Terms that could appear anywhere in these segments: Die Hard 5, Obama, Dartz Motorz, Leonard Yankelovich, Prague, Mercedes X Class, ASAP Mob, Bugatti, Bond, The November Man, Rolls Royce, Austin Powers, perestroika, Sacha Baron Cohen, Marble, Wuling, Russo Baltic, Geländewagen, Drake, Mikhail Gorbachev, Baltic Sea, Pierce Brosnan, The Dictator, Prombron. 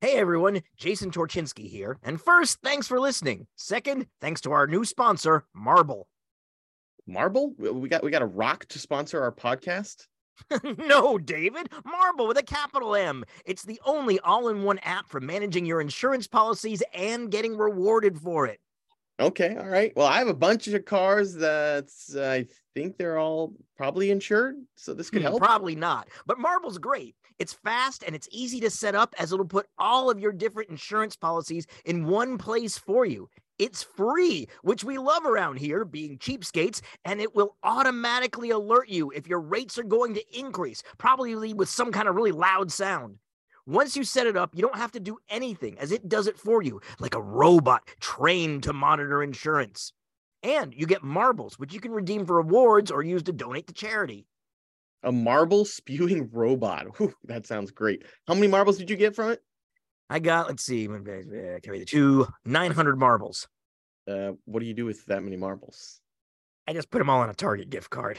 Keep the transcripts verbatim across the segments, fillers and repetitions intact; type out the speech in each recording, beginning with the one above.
Hey everyone, Jason Torchinsky here. And first, thanks for listening. Second, thanks to our new sponsor, Marble. Marble? We got we got a rock to sponsor our podcast? No, David. Marble with a capital M. It's the only all-in-one app for managing your insurance policies and getting rewarded for it. Okay, all right. Well, I have a bunch of cars that's, uh, I think they're all probably insured, so this could help. Probably not, but Marble's great. It's fast and it's easy to set up as it'll put all of your different insurance policies in one place for you. It's free, which we love around here, being cheapskates, and it will automatically alert you if your rates are going to increase, probably with some kind of really loud sound. Once you set it up, you don't have to do anything, as it does it for you, like a robot trained to monitor insurance. And you get marbles, which you can redeem for rewards or use to donate to charity. A marble spewing robot. Whew, that sounds great. How many marbles did you get from it? I got, let's see, two, nine hundred marbles. Uh, what do you do with that many marbles? I just put them all on a Target gift card.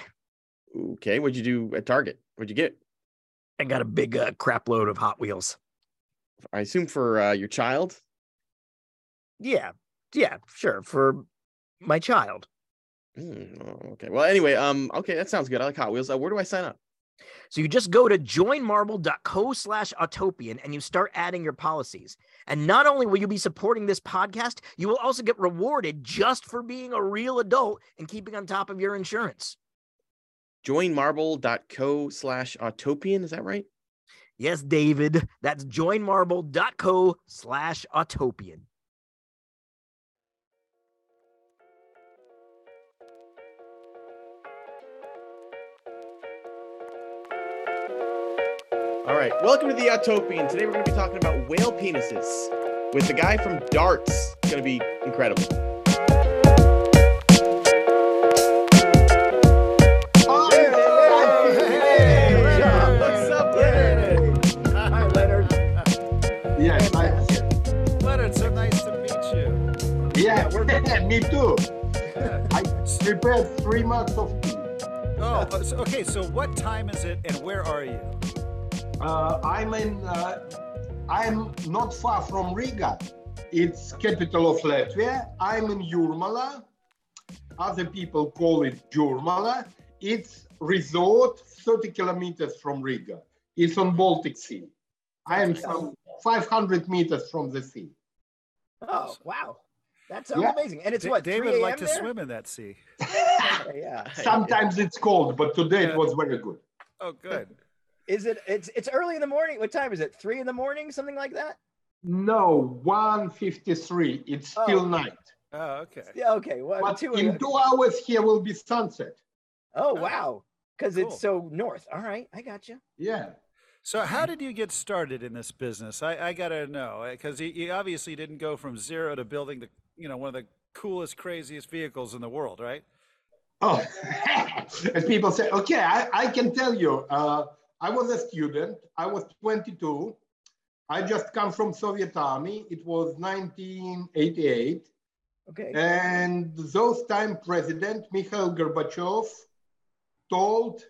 Okay, what'd you do at Target? What'd you get? I got a big uh, crap load of Hot Wheels. I assume for uh, your child? Yeah. Yeah, sure. For my child. Mm, oh, okay. Well, anyway, um, okay, that sounds good. I like Hot Wheels. Uh, where do I sign up? So you just go to joinmarble.co slash Autopian and you start adding your policies. And not only will you be supporting this podcast, you will also get rewarded just for being a real adult and keeping on top of your insurance. joinmarble.co slash Autopian. Is that right? Yes, David. That's joinmarble.co slash Autopian. All right. Welcome to The Autopian. Today we're going to be talking about whale penises with the guy from Dartz. It's going to be incredible. Me too. I prepared three months of tea. Oh, okay. So what time is it and where are you? Uh, I'm in, uh, I'm not far from Riga. It's capital of Latvia. I'm in Jūrmala. Other people call it Jūrmala. It's resort thirty kilometers from Riga. It's on Baltic Sea. I am some five hundred meters from the sea. Oh, wow. That sounds yeah. amazing. And it's D- what, David would like to there? Swim in that sea. yeah. Sometimes yeah. it's cold, but today yeah. it was very good. Oh, good. Is it, it's it's early in the morning. What time is it? Three in the morning, something like that? No, one fifty-three. It's oh. still night. Oh, okay. Yeah, okay. Well, but two in two hours here will be sunset. Oh, wow. Because cool. it's so north. All right. I got you. Yeah. So how did you get started in this business? I, I got to know, because you, you obviously didn't go from zero to building the, you know, one of the coolest, craziest vehicles in the world, right? Oh, as people say, okay, I, I can tell you, uh, I was a student. I was twenty-two. I just come from Soviet Army. It was nineteen eighty-eight. Okay. And those time President Mikhail Gorbachev told,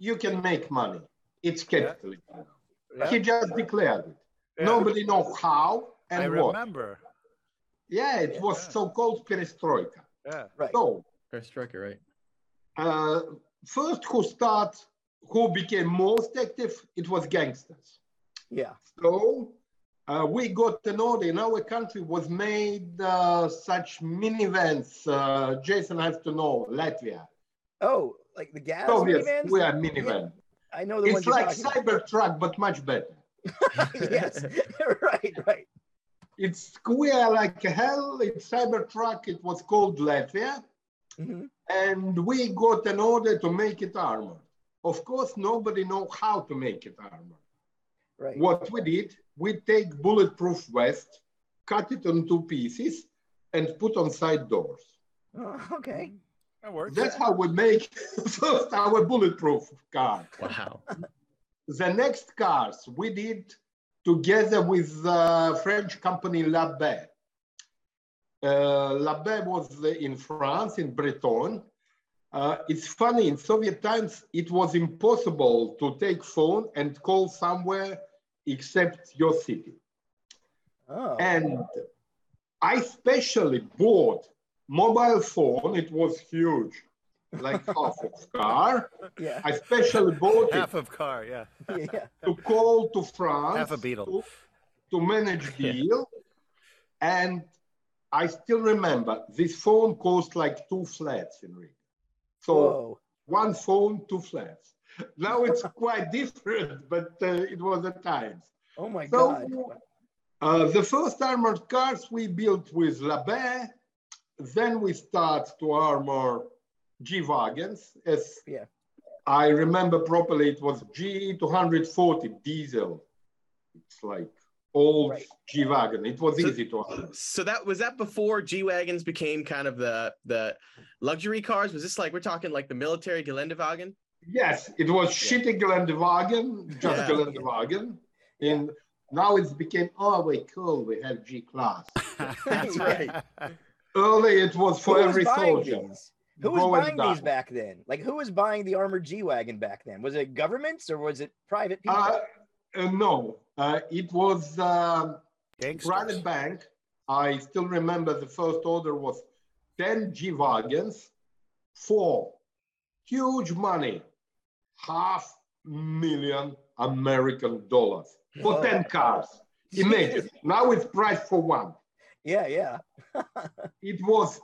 you can make money. It's capitalism. Yeah. He just declared it. Yeah. Nobody knows how and I what. I remember. Yeah, it yeah. was so-called perestroika. Yeah, right. So, perestroika, right. Uh, first who started, who became most active, it was gangsters. Yeah. So uh, we got an order in our country was made uh, such minivans. Uh, Jason has to know, Latvia. Oh, like the gas so, minivans? Yes, we are minivan. Yeah. I know the it's like Cybertruck, but much better. yes, right, right. It's square like hell. It's Cybertruck. It was called Latvia. Mm-hmm. And we got an order to make it armored. Of course, nobody knows how to make it armored. Right. What we did, we take bulletproof vest, cut it on two pieces, and put on side doors. Oh, okay. That That's yeah. how we make first our bulletproof car. Wow. The next cars we did together with the French company Labbe. Uh, Labbe was in France, in Breton. Uh, it's funny, in Soviet times, it was impossible to take phone and call somewhere except your city. Oh. And I specially bought mobile phone. It was huge, like half of car. Yeah. I specially bought half it of car, yeah. yeah. To call to France. Half a Beetle. To, to manage deal. Yeah. And I still remember this phone cost like two flats in Riga. So Whoa. one phone, two flats. Now it's quite different, but uh, it was at times. Oh my so, God. Uh, the first armored cars we built with Labbe, then we start to armor G-Wagons. As yeah. I remember properly, it was G two forty diesel. It's like old right. G-Wagon. It was so, easy to armor. So that was that before G-Wagons became kind of the, the luxury cars? Was this like, we're talking like the military Geländewagen? Yes, it was yeah. shitty Geländewagen, just yeah. Geländewagen. In, now it's became, oh, we cool, we have G-Class. That's right. Early it was for every soldier. These? Who was buying these back then? Like, who was buying the armored G-Wagon back then? Was it governments or was it private people? Uh, uh, no, uh, it was uh, private bank. I still remember the first order was ten G-Wagons for huge money, half million American dollars. For oh. ten cars, imagine. Now it's priced for one. Yeah, yeah. It was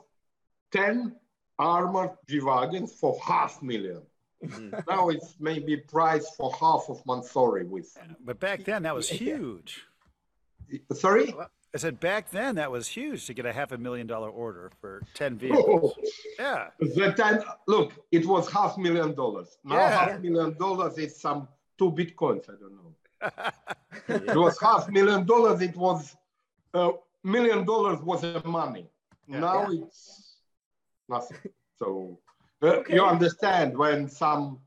ten armored G-Wagons for half million. Mm-hmm. Now it's maybe priced for half of Mansory with. But back then that was huge. Sorry? I said back then that was huge to get a half a million dollar order for ten vehicles. Oh. Yeah. That time, look, it was half million dollars. Now yeah. half million dollars is some two bitcoins, I don't know. It was half million dollars. It was a uh, million dollars was the money. Yeah, now yeah. it's nothing. So uh, okay. you understand when some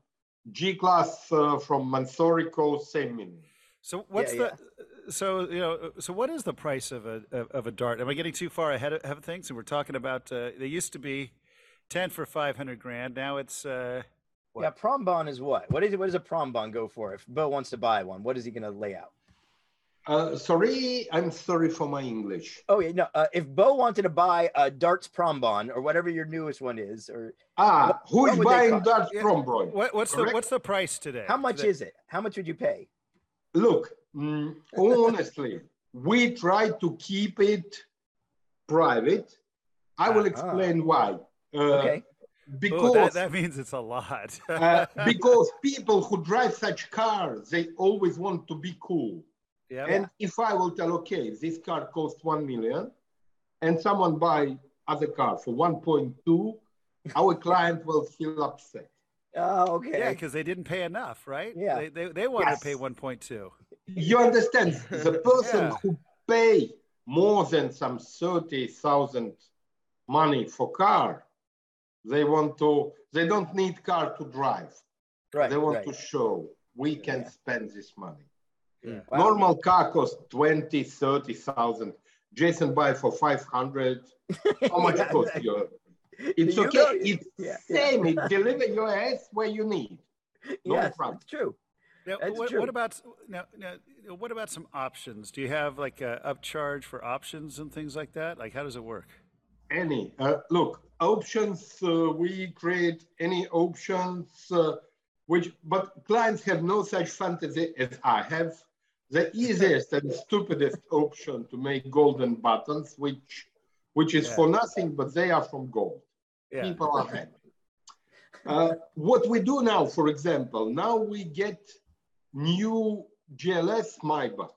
G-Class uh, from Mansory calls same meaning. So what's yeah, the yeah. so you know so what is the price of a of a Dart? Am I getting too far ahead of things? And we're talking about uh, they used to be ten for five hundred grand. Now it's. Uh, What? Yeah, Prombron is what? What is it? What does a Prombron go for? If Bo wants to buy one, what is he going to lay out? Uh, sorry, I'm sorry for my English. Oh yeah, no. Uh, if Bo wanted to buy a Dartz Prombron or whatever your newest one is, or ah, what, who is buying Dartz Prombron? What, what's Correct? the what's the price today? How much today? is it? How much would you pay? Look, mm, honestly, we try to keep it private. I will explain uh-huh. why. Uh, okay. Because Ooh, that, that means it's a lot. uh, because people who drive such cars, they always want to be cool. Yeah. And if I will tell, okay, this car costs one million, and someone buy other car for one point two, our client will feel upset. Oh, okay. Yeah, because they didn't pay enough, right? Yeah. They they, they wanted yes. to pay one point two. You understand? The person yeah. who pay more than some thirty thousand money for car. They want to, they don't need car to drive. Right, they want right. to show we can yeah. spend this money. Yeah. Wow. Normal car costs twenty, thirty thousand. Jason buy for five hundred. How much yeah, cost that, your? It's you okay. Go, it's yeah, same. Yeah. It deliver your ass where you need. No yes, problem. That's true. Now, that's what, true. What about now, now? What about some options? Do you have like a upcharge for options and things like that? Like how does it work? Any uh, look. Options, uh, we create any options, uh, which, but clients have no such fantasy as I have. The easiest and stupidest option to make golden buttons, which which is yeah. for nothing, but they are from gold. Yeah. People are happy. Uh, what we do now, for example, now we get new G L S Maybach.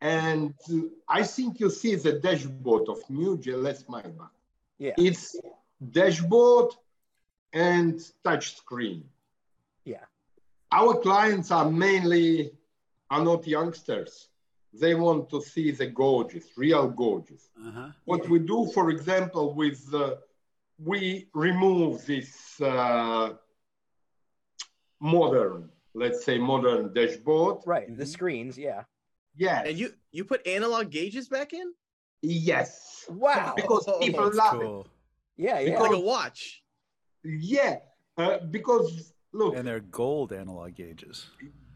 And uh, I think you see the dashboard of new G L S Maybach. Yeah. It's dashboard and touch screen. Yeah. Our clients are mainly are not youngsters. They want to see the gorgeous, real gorgeous. Uh-huh. What yeah. we do, for example, with uh, we remove this uh, modern, let's say, modern dashboard. Right. Mm-hmm. The screens. Yeah. Yeah. And you you put analog gauges back in? Yes. Wow. Because people That's love cool. it. Yeah, yeah. It's like a watch. Yeah, uh, because look. And they're gold analog gauges.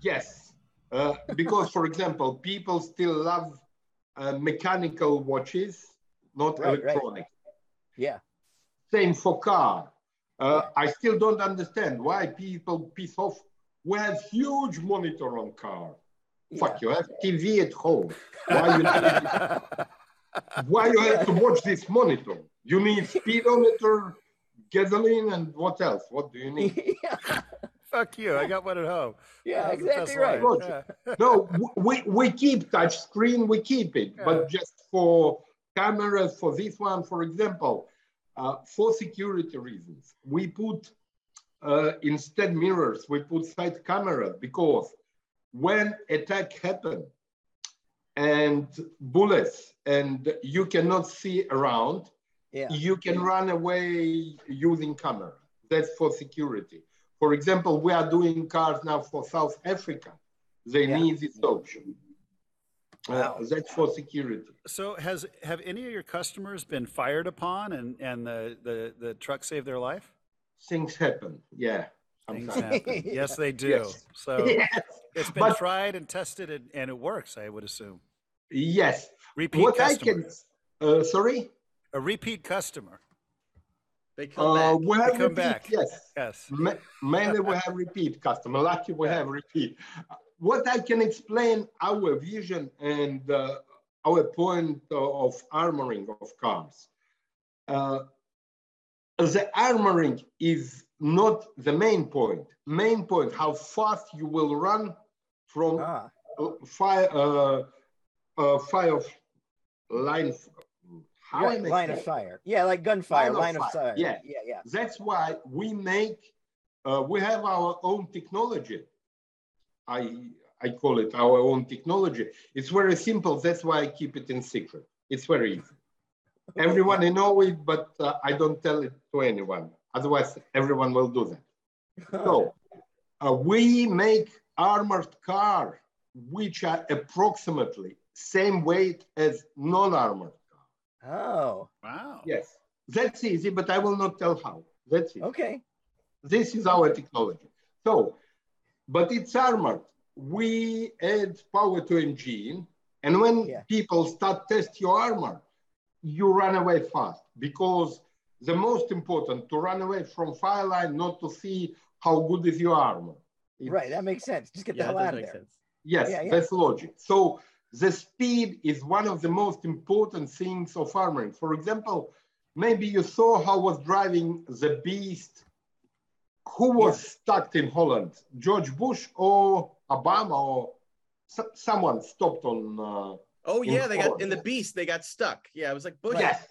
Yes. Uh, because, for example, people still love uh, mechanical watches, not right, electronic. Right. Yeah. Same for car. Uh, yeah. I still don't understand why people piss off. We have huge monitor on car. Yeah. Fuck, you have T V at home. Why you, need, why you have to watch this monitor? You need speedometer, gasoline, and what else? What do you need? Yeah. Fuck you, I got one at home. Yeah, that's exactly right. Yeah. No, we, we keep touch screen, we keep it, yeah. But just for cameras, for this one, for example, uh, for security reasons, we put, uh, instead mirrors, we put side cameras, because when attack happen and bullets and you cannot see around, yeah. you can yeah. run away using camera. That's for security. For example, we are doing cars now for South Africa. They yeah. need this option. Wow. Uh, that's for security. So has have any of your customers been fired upon and, and the, the, the truck saved their life? Things happen, yeah. Things happen. Yes, they do. Yes. So yes. it's been but, tried and tested and, and it works, I would assume. Yes. Repeat what customer. I can, uh, sorry? A repeat customer. They come back. Uh, we have they come repeat, back. Yes. yes. Ma mainly we have repeat customer. Lucky we have repeat. What I can explain our vision and uh, our point of armoring of cars. Uh, the armoring is not the main point. Main point, how fast you will run from ah. fire, uh, uh, fire of line. How right, line of fire. Yeah, like gunfire, line, line of fire. Of fire. Yeah. yeah, yeah. That's why we make, uh, we have our own technology. I I call it our own technology. It's very simple. That's why I keep it in secret. It's very easy. Everyone knows it, but uh, I don't tell it to anyone. Otherwise, everyone will do that. So uh, we make armored cars which are approximately same weight as non-armored. Oh, wow. Yes, that's easy, but I will not tell how. That's it. Okay. This is our technology. So, but it's armored. We add power to engine, and when yeah. people start test your armor, you run away fast, because the most important to run away from fire line, not to see how good is your armor. It's, right, that makes sense. Just get yeah, the hell out of there. Sense. Yes, yeah, yeah. that's logic. So, the speed is one of the most important things of armoring. For example, maybe you saw how was driving the Beast, who was yes. stuck in Holland, George Bush or Obama or someone stopped on. Uh, oh yeah, they Holland. got in the Beast. They got stuck. Yeah, it was like Bush yes.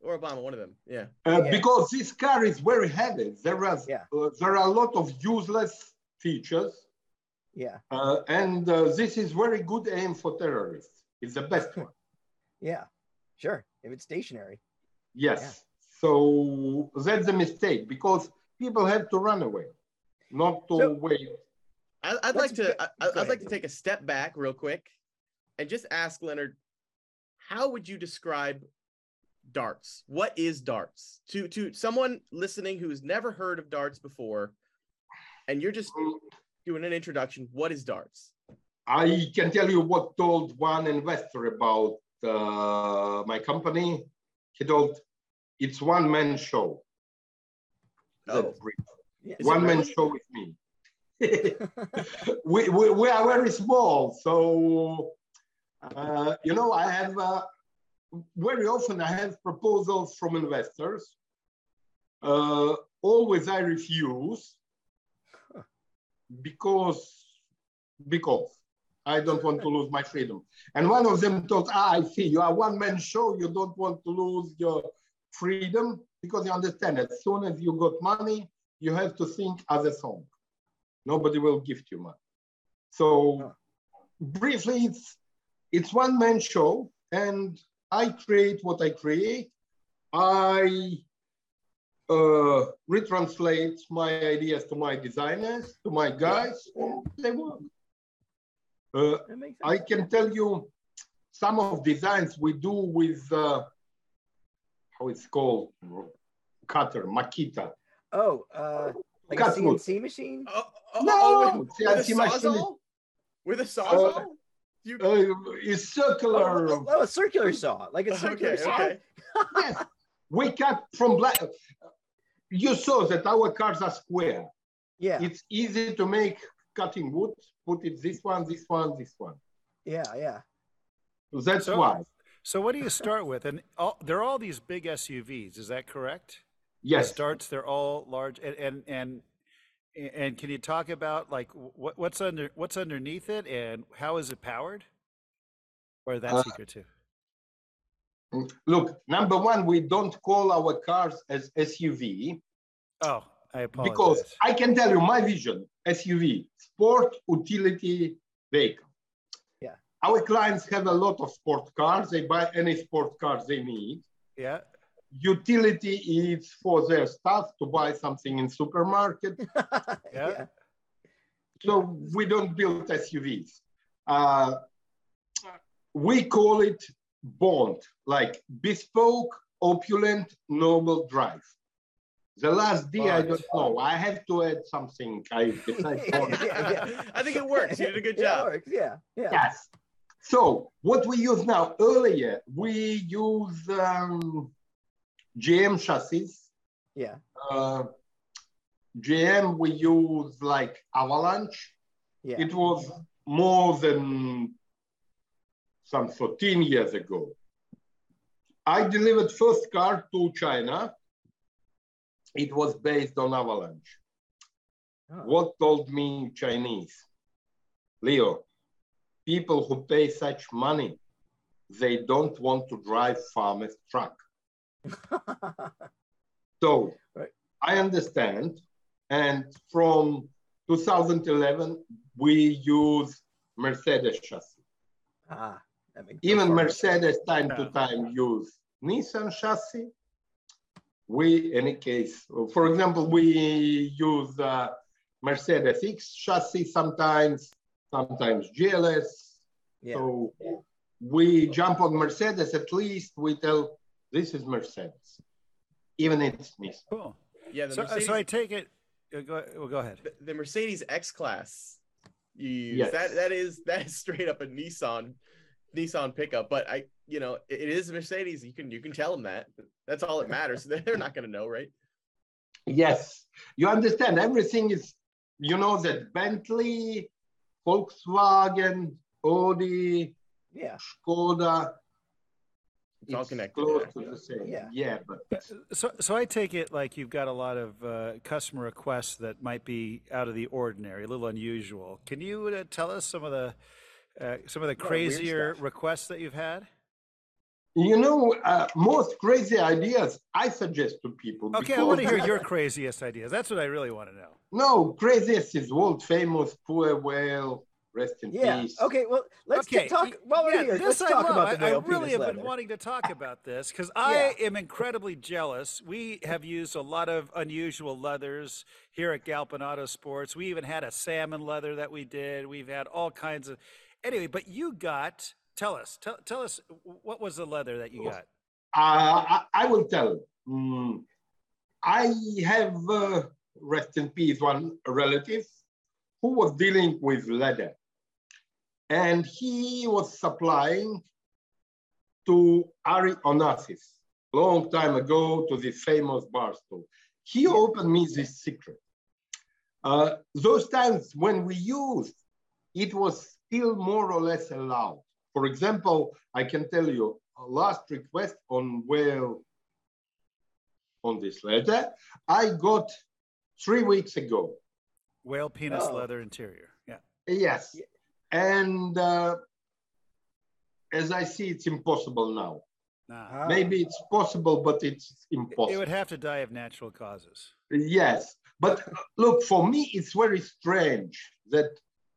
or Obama, one of them. Yeah. Uh, yeah, because this car is very heavy. There are yeah. uh, there are a lot of useless features. Yeah, uh, and uh, this is very good aim for terrorists. It's the best one. Yeah, sure. If it's stationary. Yes. Yeah. So that's a mistake, because people have to run away, not to so, wait. I, I'd Let's, like to. I, I'd ahead. like to take a step back real quick, and just ask Leonard, how would you describe Dartz? What is Dartz to to someone listening who's never heard of Dartz before, and you're just. Um, Doing an introduction, what is Dartz? I can tell you what told one investor about uh, my company. He told, it's one-man show. Oh. Yeah. One-man really? show with me. we, we, we are very small, so, uh, you know, I have, uh, very often I have proposals from investors. Uh, always I refuse. Because, because I don't want to lose my freedom. And one of them thought, ah, I see, you are one-man show. You don't want to lose your freedom, because you understand as soon as you got money, you have to think other song. Nobody will give you money. So briefly, it's, it's one-man show, and I create what I create. I... Uh, retranslate my ideas to my designers, to my guys, and they work. Uh, I can tell you some of designs we do with, uh, how it's called, cutter, Makita. Oh, uh, like a C N C machine? Oh, oh, no, oh, with, with C N C machine. With a sawzall? Uh, you... uh, it's circular. Oh, oh, a circular saw. Like a circular okay, saw. Okay. Yes. We cut from black. You saw that our cars are square. Yeah. It's easy to make cutting wood. Put it this one, this one, this one. Yeah, yeah. So that's so, why. So what do you start with? And all, there are all these big S U Vs. Is that correct? Yes. Dartz, they're all large. And and and and can you talk about like what, what's under what's underneath it and how is it powered? Or that uh, secret too? Look, number one, we don't call our cars as S U V. Oh, I apologize. Because I can tell you my vision, S U V, sport utility vehicle. Yeah. Our clients have a lot of sport cars. They buy any sport cars they need. Yeah. Utility is for their staff to buy something in supermarket. Yeah. Yeah. So we don't build S U Vs. Uh, we call it Bond, like bespoke, opulent, noble drive. The last D, I don't know. I have to add something. I decide. Yeah, yeah. I think it works. You did a good job. It works. Yeah, yeah. Yes. So what we use now, earlier, we use um, G M chassis. Yeah. Uh, G M, we use like Avalanche. Yeah. It was more than some fourteen years ago. I delivered first car to China. It was based on Avalanche. Oh. What told me Chinese? Leo, people who pay such money, they don't want to drive farmer's truck. So right. I understand. And from two thousand eleven, we use Mercedes chassis. Ah. Even Mercedes time no. to time use Nissan chassis. We, in any case, for example, we use uh, Mercedes X Chassis sometimes, sometimes G L S. Yeah. So yeah. we jump on Mercedes, at least we tell, this is Mercedes, even if it's Nissan. Cool. Yeah, the so, Mercedes, so I take it, uh, go, well, go ahead. The, the Mercedes X Class, yes. that, that, is, that is straight up a Nissan. Nissan pickup, but I, you know, it is Mercedes. You can you can tell them that. That's all that matters. They're not going to know, right? Yes, you understand. Everything is, you know, that Bentley, Volkswagen, Audi, yeah, Skoda. It's, it's all connected. Close to the same. Yeah, yeah. But so so I take it like you've got a lot of uh, customer requests that might be out of the ordinary, a little unusual. Can you uh, tell us some of the Uh, some of the crazier requests that you've had? You know, uh, most crazy ideas I suggest to people. Okay, I want to hear your craziest ideas. That's what I really want to know. No, craziest is world famous, poor whale, rest in yeah. peace. Okay, well, let's okay. talk. While we're yeah, here, let's talk I about the I, I really have leather. been wanting to talk about this because I yeah. am incredibly jealous. We have used a lot of unusual leathers here at Galpin Auto Sports. We even had a salmon leather that we did. We've had all kinds of... Anyway, but you got, tell us, tell, tell us, what was the leather that you got? Uh, I, I will tell. Mm, I have, uh, rest in peace, one relative who was dealing with leather. And he was supplying to Ari Onassis, long time ago, to the famous Barstool. He opened me this secret. Uh, those times when we used, it was still more or less allowed. For example, I can tell you a last request on whale on this leather I got three weeks ago. Whale penis oh. leather interior. Yeah. Yes. And uh, as I see, it's impossible now. Uh-huh. Maybe it's possible, but it's impossible. It would have to die of natural causes. Yes. But look, for me, it's very strange that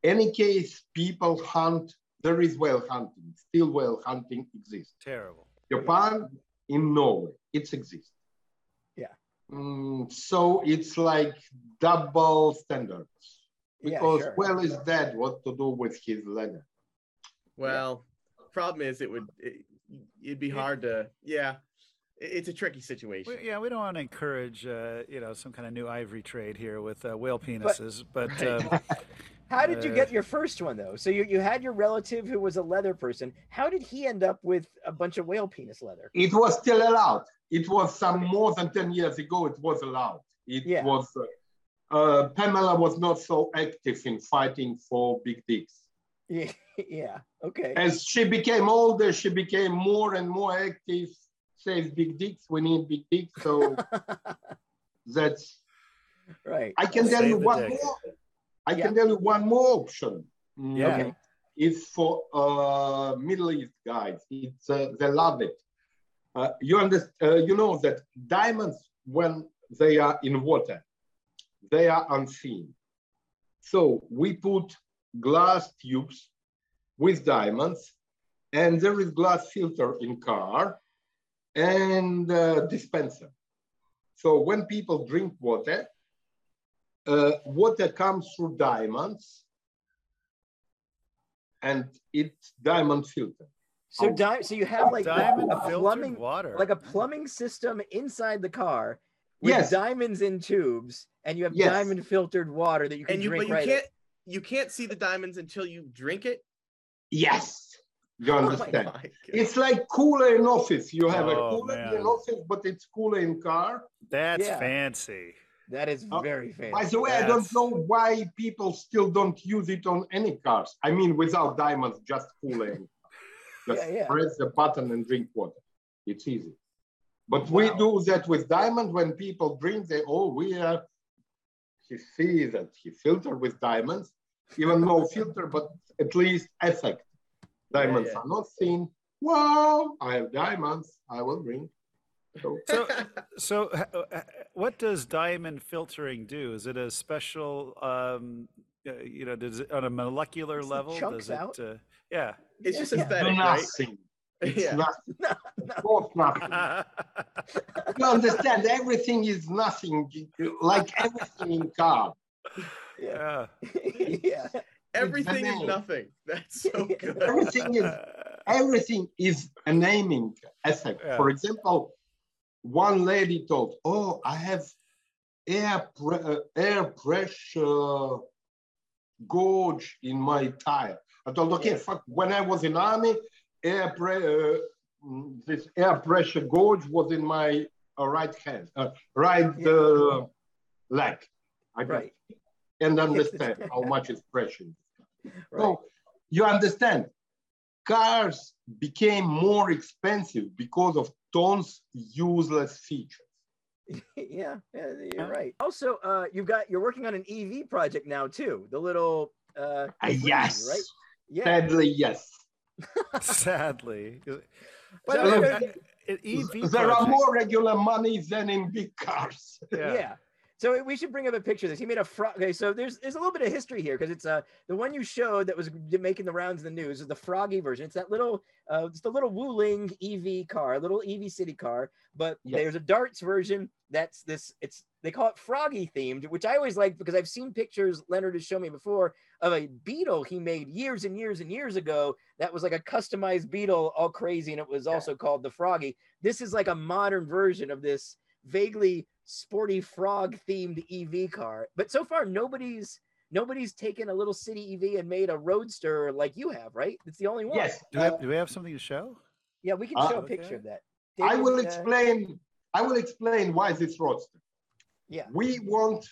any case, people hunt, there is whale hunting, still whale hunting exists. Terrible. Japan, in Norway, it exists. Yeah. Mm, so it's like double standards. Because yeah, sure. whale is dead, what to do with his leather? Well, yeah. problem is it would, it, it'd be hard to, yeah. It's a tricky situation. We, yeah, we don't want to encourage, uh, you know, some kind of new ivory trade here with uh, whale penises, but... but right. um, How did you get your first one, though? So you, you had your relative who was a leather person. How did he end up with a bunch of whale penis leather? It was still allowed. It was some okay. more than ten years ago. It was allowed. It yeah. was, uh, uh, Pamela was not so active in fighting for big dicks. Yeah. yeah, okay. As she became older, she became more and more active. Says big dicks, we need big dicks. So that's right. I can Let's tell you one dick. more. I yeah. can tell you one more option. Yeah. Okay. It's for uh, Middle East guys. It's uh, they love it. Uh, you understand? Uh, you know that diamonds, when they are in water, they are unseen. So we put glass tubes with diamonds, and there is glass filter in car and uh, dispenser. So when people drink water, Uh, water comes through diamonds, and it's diamond filter. So, di so you have like diamond a, a plumbing water, like a plumbing system inside the car with yes. diamonds in tubes, and you have yes. diamond filtered water that you can and you, drink. But you right can't, you can't see the diamonds until you drink it. Yes, you understand. Oh it's like cooler in office. You have oh, a cooler man. in office, but it's cooler in car. That's yeah. fancy. That is very uh, fancy. By the way, That's... I don't know why people still don't use it on any cars. I mean, without diamonds, just cooling. Just yeah, yeah. press the button and drink water. It's easy. But wow. we do that with diamonds. When people drink, they, oh, we are, he sees that he filtered with diamonds. Even no filter, but at least effect. Diamonds yeah, yeah. are not seen. Wow, I have diamonds. I will drink. So, so what does diamond filtering do? Is it a special, um, you know, does it on a molecular it's level? Does it, out. Uh, yeah. It's just yeah. aesthetic, nothing. Right? It's yeah. nothing. No, no. Of course nothing. You understand, everything is nothing, like everything in car. Yeah. yeah. Everything is nothing. That's so good. Everything is, everything is a naming effect. Yeah. For example, one lady told, oh, I have air, pre uh, air pressure gauge in my tire. I told, okay, yeah. fuck, when I was in army, air pre uh, this air pressure gauge was in my uh, right hand, uh, right yeah. uh, leg. I right. And understand how much is pressure. Right. So you understand, cars became more expensive because of Don's useless features. yeah, yeah, you're right. Also, uh, you've got you're working on an E V project now too. The little uh, uh yes, right? Yeah. Sadly, yes. Sadly, but so, uh, an E V there project. are more regular monies than in big cars. Yeah. yeah. So we should bring up a picture of this. He made a frog. Okay, so there's there's a little bit of history here because it's uh the one you showed that was making the rounds in the news is the froggy version. It's that little uh it's the little Wuling E V car, little E V city car. But yeah. there's a Dartz version that's this. It's they call it froggy themed, which I always like because I've seen pictures Leonard has shown me before of a Beetle he made years and years and years ago. That was like a customized Beetle, all crazy, and it was also yeah. called the Froggy. This is like a modern version of this vaguely sporty frog themed E V car, but so far nobody's nobody's taken a little city E V and made a roadster like you have, right? It's the only one. Yes. Do, uh, we, have, do we have something to show? Yeah, we can uh, show a picture okay. of that. David, I will explain. Uh, I will explain why this roadster. Yeah. We want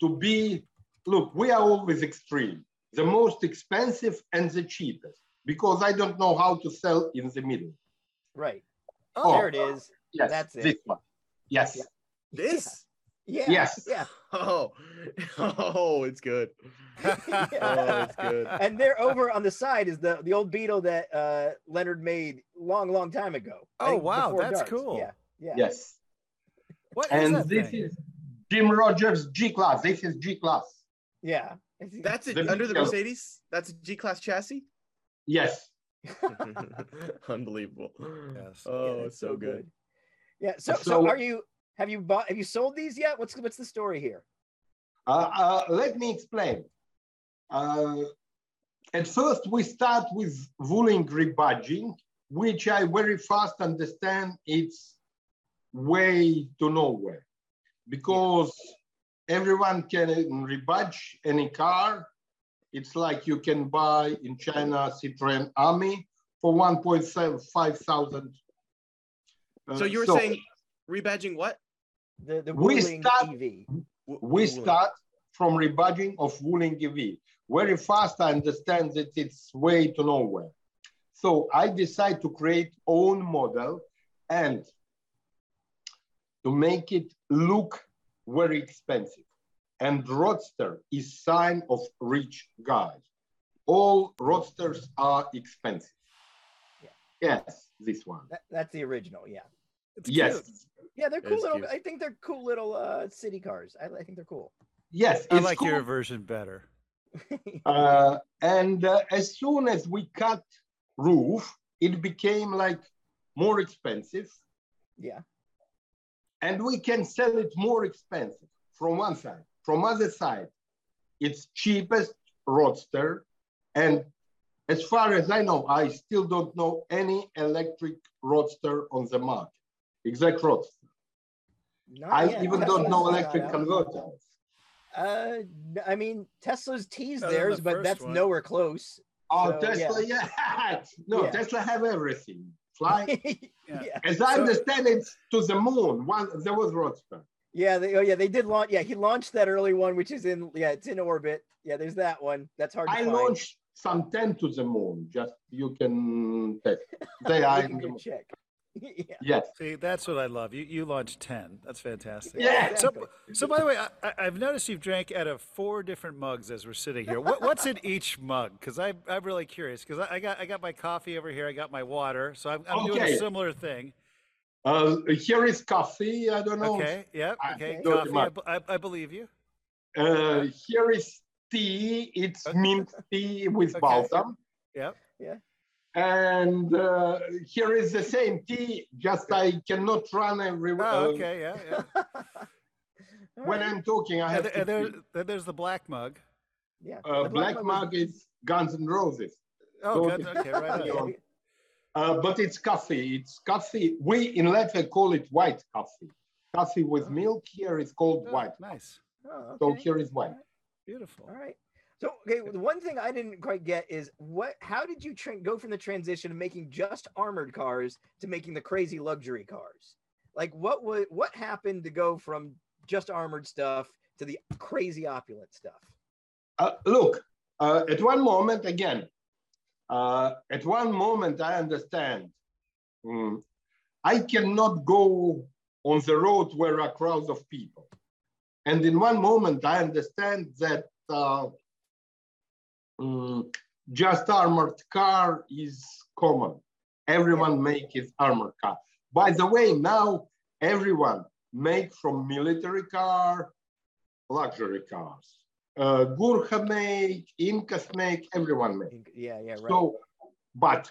to be. Look, we are always extreme. The most expensive and the cheapest, because I don't know how to sell in the middle. Right. Oh, oh there it is. Yes, that's it. This one. Yes. Yeah. This? Yeah. yeah. Yes. Yeah. Oh. Oh, it's good. yeah. Oh, it's good. And there over on the side is the the old Beetle that uh Leonard made long, long time ago. Oh wow, that's Dartz. cool. Yeah. Yeah. Yes. What and is that this thing? is Jim Rogers G-Class. This is G-Class. Yeah. That's it under the Mercedes? That's a G-Class chassis? Yes. Unbelievable. Yes. Oh, yeah, it's so, so good. good. Yeah. So, so so are you Have you bought? Have you sold these yet? What's what's the story here? Uh, uh, let me explain. Uh, at first, we start with Wuling rebadging, which I very fast understand it's way to nowhere, because everyone can rebadge any car It's like you can buy in China Citroen Ami for one point five thousand. Uh, so you were so saying rebadging what? The, the we start, E V. We start from rebadging of Wuling E V. Very fast, I understand that it's way to nowhere. So I decide to create own model and to make it look very expensive. And roadster is sign of rich guys. All roadsters are expensive. Yeah. Yes, this one. That, that's the original, yeah. It's yes. Cute. Yeah, they're cool little, cute. I think they're cool little uh, city cars. I, I think they're cool. Yes, I like cool. your version better. uh, and uh, as soon as we cut roof, it became like more expensive. Yeah. And we can sell it more expensive from one side. From other side, it's cheapest roadster. And as far as I know, I still don't know any electric roadster on the market. Exact roadster. Not I yet. even Tesla's don't know electric converters. Uh, I mean, Tesla's teased oh, theirs, the but that's one. nowhere close. Oh, so, Tesla, yeah. yeah. No, yeah. Tesla have everything. Fly. yeah. As I so, understand, it's to the moon. One, there was roadster. Yeah, they, oh yeah, they did launch. Yeah, he launched that early one, which is in, yeah, it's in orbit. Yeah, there's that one. That's hard to I find. launched some ten to the moon. Just, you can check. They are in the moon. Check. yeah. Yes. See, that's what I love. You you launched ten. That's fantastic. Yeah. Exactly. So, so by the way, I, I've noticed you've drank out of four different mugs as we're sitting here. What, what's in each mug? Because I'm I'm really curious. Because I, I got I got my coffee over here. I got my water. So I'm, I'm okay. doing a similar thing. Uh, here is coffee. I don't know. Okay. Yeah. Okay. Coffee. I, I, I believe you. Uh, here is tea. It's okay. mint tea with okay. balsam. Yeah. Yeah. And uh, here is the same tea. Just yeah. I cannot run everywhere. Oh, okay. Yeah. yeah. when right. I'm talking, I have. Yeah, there, to there, there's the black mug. Yeah. Uh, the black, black mug is, is Guns N' Roses. Oh, so okay. Right. on. Uh, but it's coffee, it's coffee. We in Latvia call it white coffee. Coffee with milk here is called oh, white. Nice. Oh, okay. So here is white. All right. Beautiful. All right. So, okay, the one thing I didn't quite get is what, how did you go from the transition of making just armored cars to making the crazy luxury cars? Like what would, what happened to go from just armored stuff to the crazy opulent stuff? Uh, look, uh, at one moment again, Uh, at one moment, I understand, mm, I cannot go on the road where are crowds of people. And in one moment, I understand that uh, mm, just armored car is common. Everyone make his armored car. By the way, now everyone make from military car, luxury cars. Uh, Gurkha make, Incas make, everyone make. Yeah, yeah, right. So, but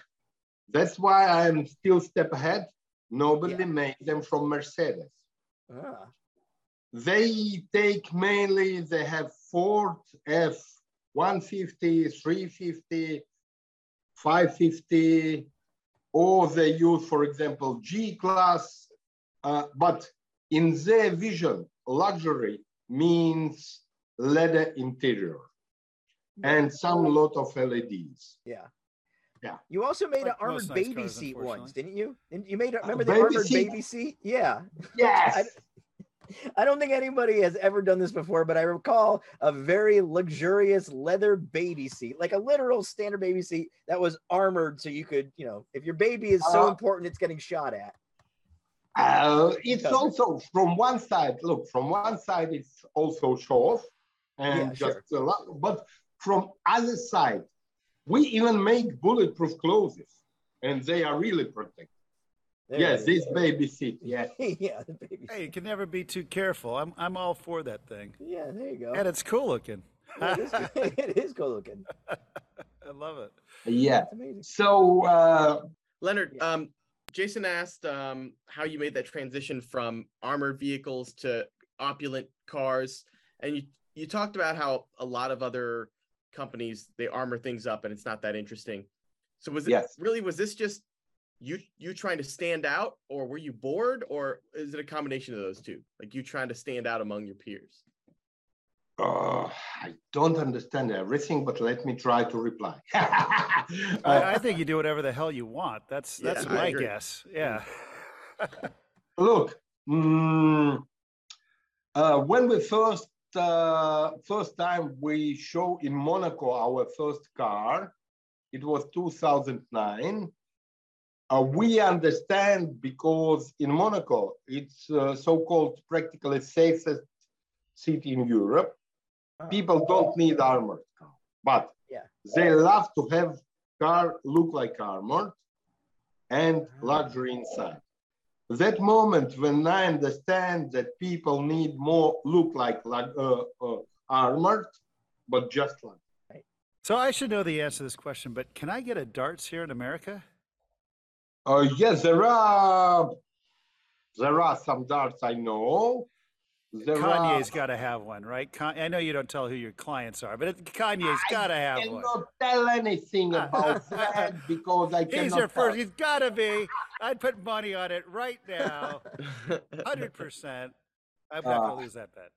that's why I am still step ahead. Nobody yeah. make them from Mercedes. Ah. They take mainly, they have Ford, F one fifty, three fifty, five fifty, or they use, for example, G-Class. Uh, but in their vision, luxury means leather interior and some lot of L E Ds. Yeah, yeah. You also made like an armored nice baby cars, seat once, didn't you? And you made a, remember uh, the baby armored seat? baby seat? Yeah. Yes. I, I don't think anybody has ever done this before, but I recall a very luxurious leather baby seat, like a literal standard baby seat that was armored, so you could, you know, if your baby is so uh, important, it's getting shot at. Uh, it's because also from one side. Look, from one side, it's also show off. And yeah, just sure. a lot, but from other side, we even make bulletproof clothes, and they are really protected. There yes, is, this yeah. baby seat. Yeah, yeah, the baby. Hey, seat. You can never be too careful. I'm, I'm all for that thing. Yeah, there you go. And it's cool looking. It is, it is cool looking. I love it. Yeah. That's amazing. So, uh, Leonard, yeah. um, Jason asked um, how you made that transition from armored vehicles to opulent cars, and you. You talked about how a lot of other companies, they armor things up and it's not that interesting. So was yes. it really, was this just you you trying to stand out, or were you bored, or is it a combination of those two? Like you trying to stand out among your peers? Uh, I don't understand everything, but let me try to reply. uh, I think you do whatever the hell you want. That's that's yeah, my guess. Yeah. Look, mm, uh, when we first uh, first time we show in Monaco our first car, it was two thousand nine. Uh, we understand because in Monaco it's uh, so-called practically safest city in Europe. People don't need armored car, but yeah. they love to have car look like armored and luxury inside. That moment when I understand that people need more look like uh, uh, armored, but just luxury. So I should know the answer to this question, but can I get a Dartz here in America? Uh, yes, there are. There are some Dartz I know. There Kanye's got to have one, right? Con I know you don't tell who your clients are, but it, Kanye's got to have one. I cannot tell anything about that because I cannot. He's your first. He's got to be. I'd put money on it right now, hundred percent. I'm not gonna lose that bet.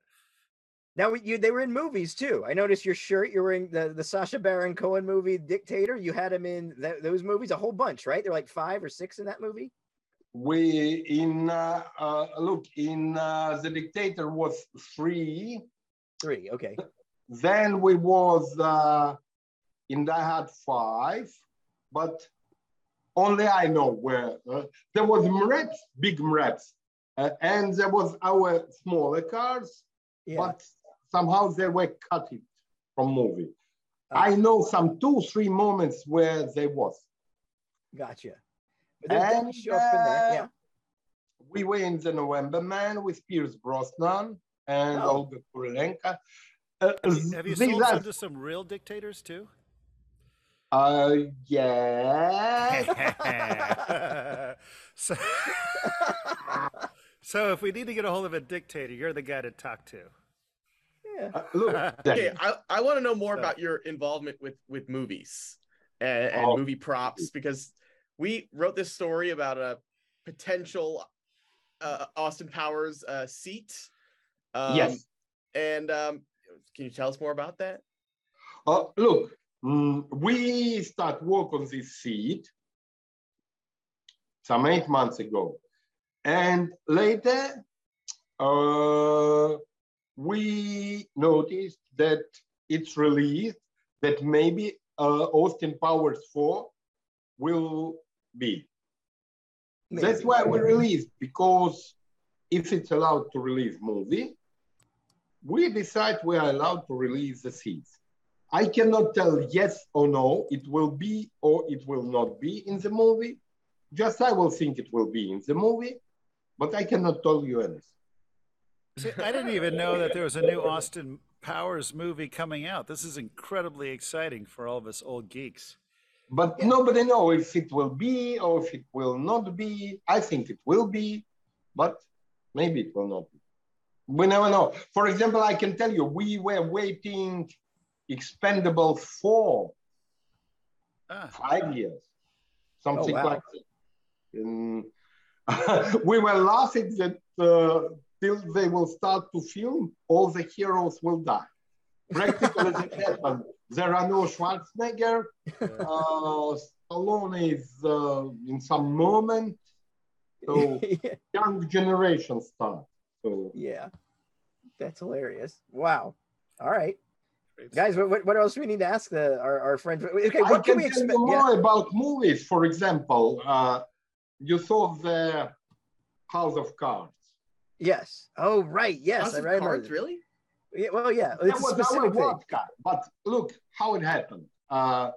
Now you, they were in movies too. I noticed your shirt. You were in the the Sacha Baron Cohen movie Dictator. You had him in th those movies, a whole bunch, right? There were like five or six in that movie. We in uh, uh, look in uh, the Dictator was three, three. Okay. Then we was uh, in Die Hard five, but only I know where uh, there was Mretz, big Mretz, uh, and there was our smaller cars, yeah. but somehow they were cut it from movie. Okay. I know some two, three moments where they was. Gotcha. And, uh, yeah. We were in the November Man with Pierce Brosnan and oh. Olga Kurilenko. Uh, have you, have you sold are... to some real dictators too? Uh, yeah. so, so if we need to get a hold of a dictator, you're the guy to talk to. Yeah. Uh, look, okay, I, I want to know more so. about your involvement with, with movies and, and oh. movie props, because we wrote this story about a potential uh, Austin Powers uh, seat. Um, yes. And um, can you tell us more about that? Uh, look, mm, we start work on this seat some eight months ago. And later, uh, we noticed that it's released that maybe uh, Austin Powers four will be. Maybe. That's why we released, because if it's allowed to release movie, we decide we are allowed to release the seeds. I cannot tell yes or no, it will be or it will not be in the movie. Just I will think it will be in the movie, but I cannot tell you anything. See, I didn't even know that there was a new Austin Powers movie coming out. This is incredibly exciting for all of us old geeks. But yeah. nobody knows if it will be or if it will not be. I think it will be, but maybe it will not be. We never know. For example, I can tell you, we were waiting Expendables four, ah. five years, something oh, wow. like that. And we were laughing that uh, till they will start to film, all the heroes will die. Practically, that happened. There are no Schwarzenegger. Uh, Stallone is uh, in some moment. So yeah. young generation stuff. So yeah, that's hilarious. Wow. All right, it's... guys. What what else do we need to ask the our, our friend? Okay, what I can, can we expect tell you more yeah. about movies? For example, uh, you saw the House of Cards. Yes. Oh right. Yes, House I remember. Cards, really? Yeah, well, yeah, it's was a specific thing. Vodka, but look how it happened. Uh,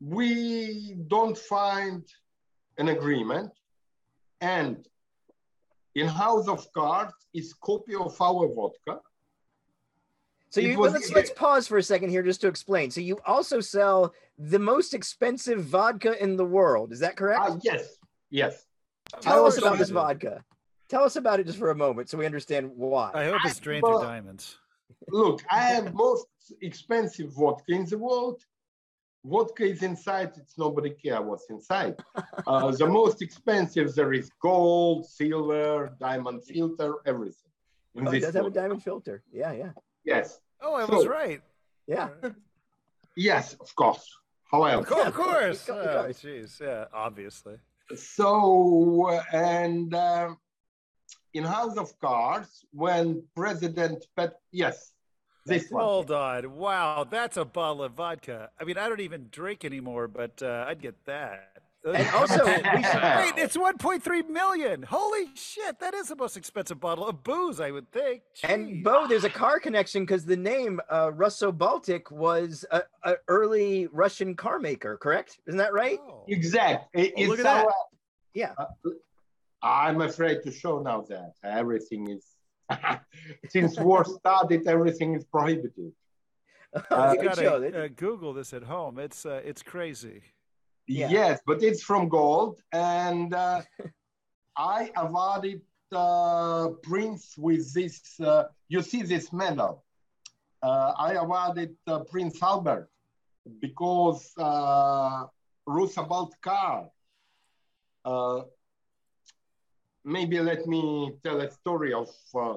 we don't find an agreement, and in House of Cards is copy of our vodka. So you, was, let's, let's pause for a second here just to explain. So you also sell the most expensive vodka in the world. Is that correct? Uh, yes, yes. Tell us about this vodka. Tell us about it just for a moment so we understand why. I hope it's drained through diamonds. Look, I have most expensive vodka in the world. Vodka is inside, it's nobody care what's inside. Uh, the most expensive, there is gold, silver, diamond filter, everything. Oh, it does have a diamond filter. Yeah, yeah. Yes. Oh, I so, was right. Yeah. Yes, of course. However, yeah, of course. Jeez, oh, yeah, obviously. So, and uh, in House of Cards, when President Pet, yes, this one. Hold on. Wow, that's a bottle of vodka. I mean, I don't even drink anymore, but uh, I'd get that. Also, we should, wait, it's one point three million. Holy shit, that is the most expensive bottle of booze, I would think. Jeez. And Bo, there's a car connection because the name uh, Russo Baltic was a, a early Russian car maker, correct? Isn't that right? Oh. Exactly. It, well, look at that. Our, yeah. Uh, I'm afraid to show now that everything is since war started, everything is prohibited. Uh, you gotta uh, Google this at home. It's uh, it's crazy. Yeah. Yes, but it's from gold, and uh, I awarded uh, Prince with this. Uh, you see this medal. Uh, I awarded uh, Prince Albert because uh, Roosevelt car. Uh, maybe let me tell a story of. Uh,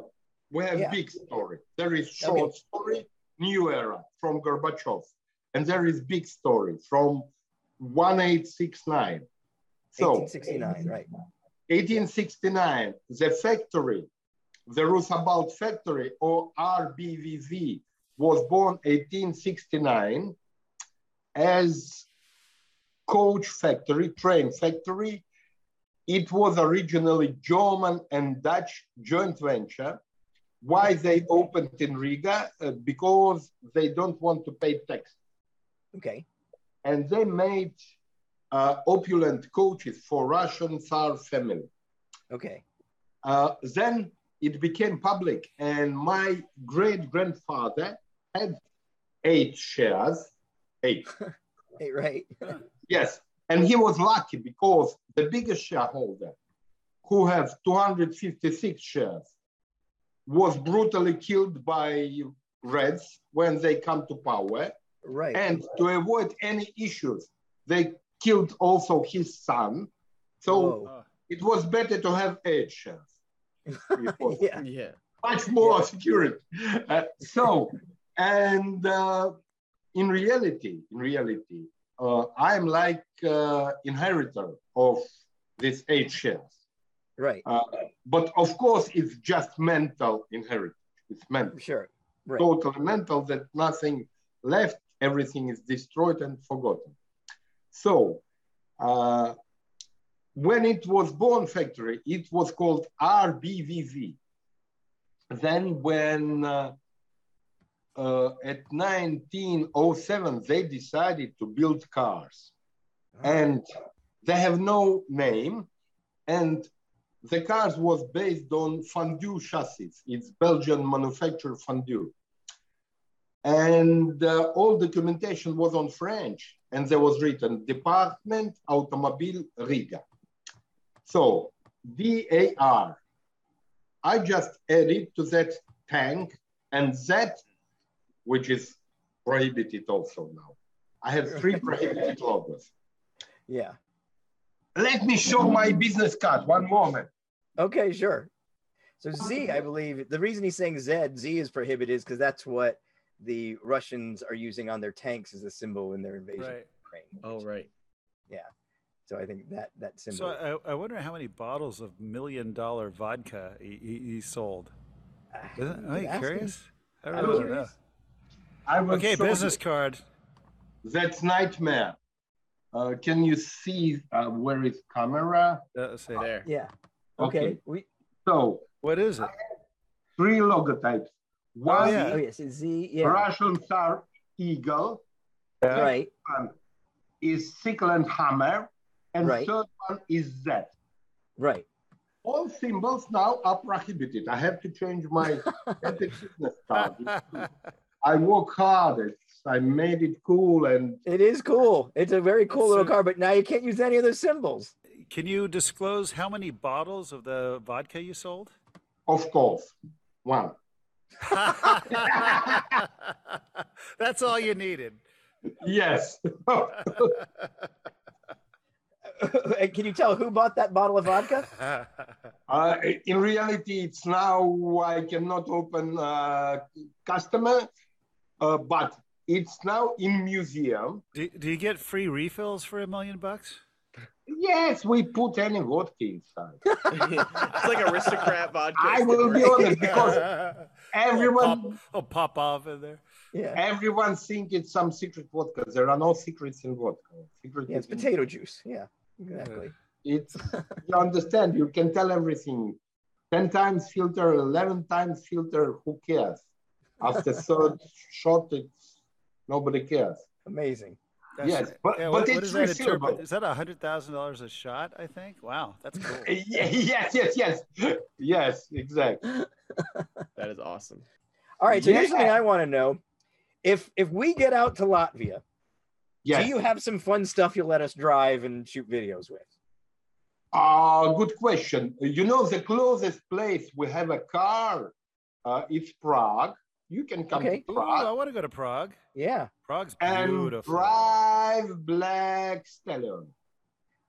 we have yeah. big story. There is short okay. story, new era from Gorbachev, and there is big story from. eighteen sixty-nine. So, eighteen sixty-nine, right. eighteen sixty-nine, the factory, the Roosevelt factory, or R B V Z, was born eighteen sixty-nine as coach factory, train factory. It was originally German and Dutch joint venture. Why they opened in Riga? Uh, because they don't want to pay tax. Okay. And they made uh, opulent coaches for Russian Tsar family. Okay. Uh, then it became public, and my great-grandfather had eight shares. Eight. eight, right? Yes. And he was lucky because the biggest shareholder, who has two hundred fifty-six shares, was brutally killed by Reds when they come to power. Right. And to avoid any issues, they killed also his son. So oh. it was better to have eight shares. yeah. yeah. Much more yeah. security. Uh, so, and uh, in reality, in reality, uh, I'm like uh, inheritor of these eight shares. Right. Uh, but of course, it's just mental inheritance. It's mental. Sure. Right. Totally mental that nothing left. Everything is destroyed and forgotten. So, uh, when it was born factory, it was called R B V Z. Then when uh, uh, at nineteen oh seven, they decided to build cars. And they have no name. And the cars was based on Fondue chassis. It's Belgian manufacturer Fondue. And uh, all documentation was on French, and there was written Department Automobile Riga. So D A R. I just added to that tank, and that, which is prohibited also now. I have three prohibited logos. Yeah. Let me show my business card, one moment. Okay, sure. So Z, I believe, the reason he's saying Z, Z is prohibited is because that's what the Russians are using on their tanks as a symbol in their invasion right. of Ukraine. Oh, right. Yeah. So I think that, that symbol. So I, I wonder how many bottles of million-dollar vodka he, he, he sold. Isn't, are you curious? I really don't know. I was okay, business card. That's nightmare. Uh, can you see uh, where is camera? Uh, say there. Yeah. Okay. okay. We, so. What is it? Three logotypes. One, oh, yeah. oh, yes. Z, yeah. Russian Tsar Eagle. Yeah. Right. One is Sickle and Hammer. And right. third one is Z. Right. All symbols now are prohibited. I have to change my business card. I work hard. I made it cool. and It is cool. It's a very cool That's little a... car, but now you can't use any other symbols. Can you disclose how many bottles of the vodka you sold? Of course. One. That's all you needed. Yes. Can you tell who bought that bottle of vodka? Uh, in reality, it's now I cannot open uh, customer, uh, but it's now in museum. Do, do you get free refills for a million bucks? Yes, we put any vodka inside. It's like aristocrat vodka. I will be honest, because everyone... I'll pop, pop off in there. Yeah. Everyone thinks it's some secret vodka. There are no secrets in vodka. Secret yeah, it's in potato juice. Yeah, exactly. It's, you understand, you can tell everything. ten times filter, eleven times filter, who cares? After third shot, it's, nobody cares. Amazing. That's, yes, but, yeah, what, but it's what is, that is that a hundred thousand dollars a shot? I think. Wow, that's cool. yes, yes, yes, yes, exactly. That is awesome. All right, so yeah. Here's something I want to know: if if we get out to Latvia, yes. do you have some fun stuff you'll let us drive and shoot videos with? Ah, uh, good question. You know, the closest place we have a car uh, is Prague. You can come okay. to Prague. Ooh, I want to go to Prague. Yeah. Prague's beautiful. And drive Black Stallion.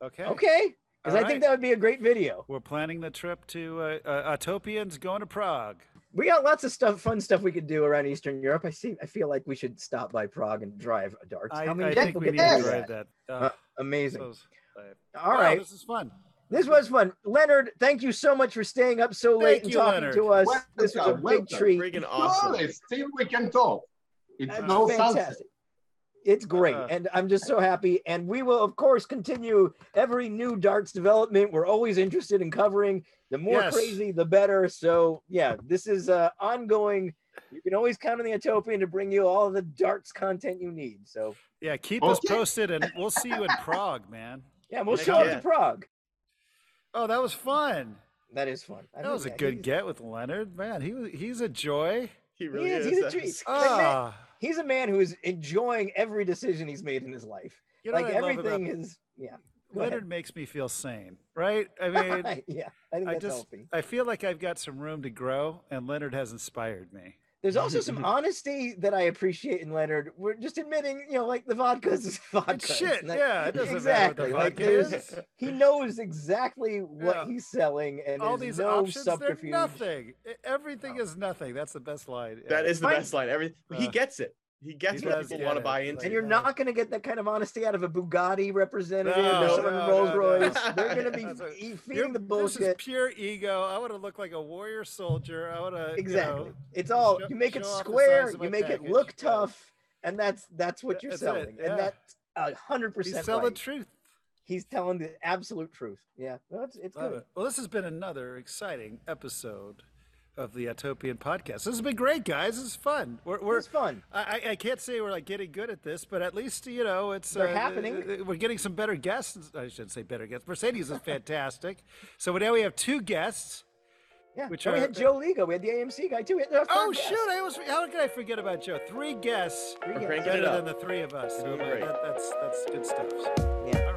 Okay. Okay. Because right. I think that would be a great video. We're planning the trip to uh, uh, Autopians going to Prague. We got lots of stuff, fun stuff we could do around Eastern Europe. I see. I feel like we should stop by Prague and drive a Dartz. I, How many I think we need to drive that. Uh, uh, amazing. Those, uh, All wow, right. This is fun. This was fun. Leonard, thank you so much for staying up so late thank and you, talking Leonard. to us. Welcome, this was a welcome. big treat. Freaking awesome. Well, still we can talk. It's That's no fantastic. Sunset. It's great. Uh, and I'm just so happy. And we will, of course, continue every new Dartz development. We're always interested in covering. The more yes. crazy, the better. So, yeah, this is uh, ongoing. You can always count on the Utopian to bring you all the Dartz content you need. So, yeah, keep okay. us posted, and we'll see you in Prague, man. Yeah, we'll show up in Prague. Oh, that was fun. That is fun. I that was a that. good he's, get with Leonard. Man, he he's a joy. He really he is. is. He's, a, he's, ah. man, he's a man who is enjoying every decision he's made in his life. You know like everything is, yeah. Go Leonard ahead. makes me feel sane, right? I mean, yeah, I, think that's I just healthy. I feel like I've got some room to grow, and Leonard has inspired me. There's also some honesty that I appreciate in Leonard. We're just admitting, you know, like the vodka's is vodka. It's shit, that, yeah, it doesn't exactly. matter what the vodka like is. He knows exactly what yeah. he's selling, and all these no options, subterfuge. They're nothing. Everything oh. is nothing. That's the best line. Yeah. That is the Fine. best line. Everything. Uh, he gets it. He gets he what people get want it. to buy into. And you're not going to get that kind of honesty out of a Bugatti representative no, or someone no, Rolls no, Royce. No. They're going to be what, feeding the bullshit. This is pure ego. I want to look like a warrior soldier. I want to exactly. You know, it's all show, you make it square. You make package. it look tough, and that's that's what you're that's selling. It, yeah. And that's a hundred percent. He's selling right. truth. He's telling the absolute truth. Yeah, well, it's, it's good. It. Well, this has been another exciting episode of the Utopian podcast. This has been great, guys. It's fun. We're, we're it's fun. I, I can't say we're like getting good at this, but at least you know it's They're uh, happening. We're getting some better guests. I shouldn't say better guests. Mercedes is fantastic. So now we have two guests. Yeah. Which are, we had Joe Ligo. We had the A M C guy too. Oh guest. shoot! I almost how could I forget about Joe? Three guests. Three guests. Better than the three of us. So that, that's that's good stuff. So. Yeah.